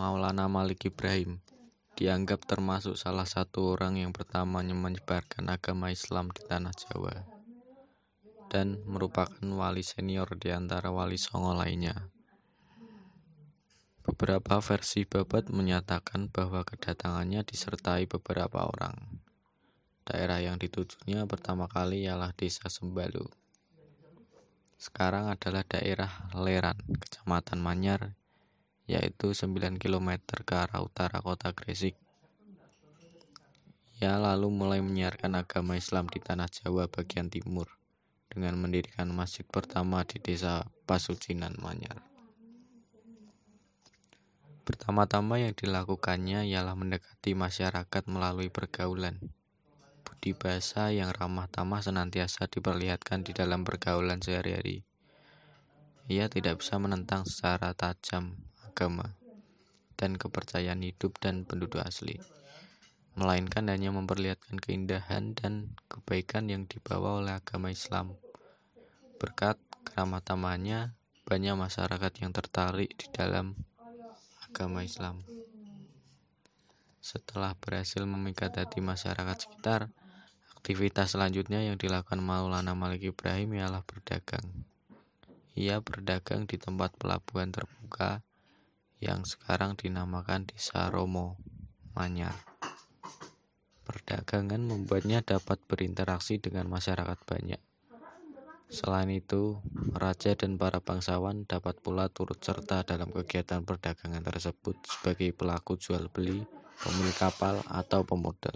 Maulana Malik Ibrahim dianggap termasuk salah satu orang yang pertamanya menyebarkan agama Islam di tanah Jawa dan merupakan wali senior di antara wali Songo lainnya. Beberapa versi Babat menyatakan bahwa kedatangannya disertai beberapa orang. Daerah yang ditujunya pertama kali ialah Desa Sembalu. Sekarang adalah daerah Leran, Kecamatan Manyar, yaitu 9 km ke arah utara kota Gresik. Ia lalu mulai menyiarkan agama Islam di tanah Jawa bagian timur dengan mendirikan masjid pertama di desa Pasucinan Manyar. Pertama-tama yang dilakukannya ialah mendekati masyarakat melalui pergaulan. Budi bahasa yang ramah tamah senantiasa diperlihatkan di dalam pergaulan sehari-hari. Ia tidak bisa menentang secara tajam agama dan kepercayaan hidup dan penduduk asli, melainkan hanya memperlihatkan keindahan dan kebaikan yang dibawa oleh agama Islam. Berkat keramah tamahannya, banyak masyarakat yang tertarik di dalam agama Islam. Setelah berhasil memikat hati masyarakat sekitar, aktivitas selanjutnya yang dilakukan Maulana Malik Ibrahim ialah berdagang. Ia berdagang di tempat pelabuhan terbuka yang sekarang dinamakan Desa Romo, Manyar. Perdagangan membuatnya dapat berinteraksi dengan masyarakat banyak. Selain itu, raja dan para bangsawan dapat pula turut serta dalam kegiatan perdagangan tersebut sebagai pelaku jual beli, pemilik kapal, atau pemodal.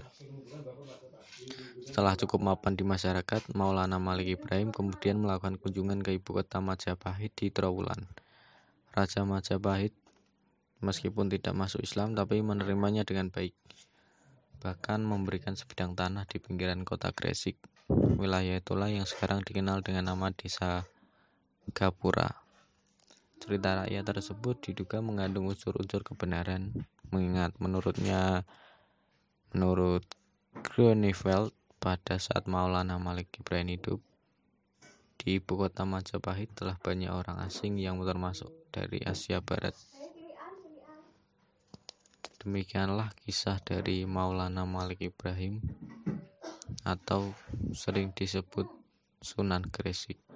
Setelah cukup mapan di masyarakat, Maulana Malik Ibrahim kemudian melakukan kunjungan ke ibu kota Majapahit di Trowulan. Raja Majapahit meskipun tidak masuk Islam, tapi menerimanya dengan baik. Bahkan memberikan sebidang tanah di pinggiran kota Gresik. Wilayah itulah yang sekarang dikenal dengan nama Desa Gapura. Cerita rakyat tersebut diduga mengandung unsur-unsur kebenaran, mengingat menurut Grunewald, pada saat Maulana Malik Ibrahim hidup, di ibu kota Majapahit telah banyak orang asing yang termasuk dari Asia Barat. Demikianlah kisah dari Maulana Malik Ibrahim atau sering disebut Sunan Gresik.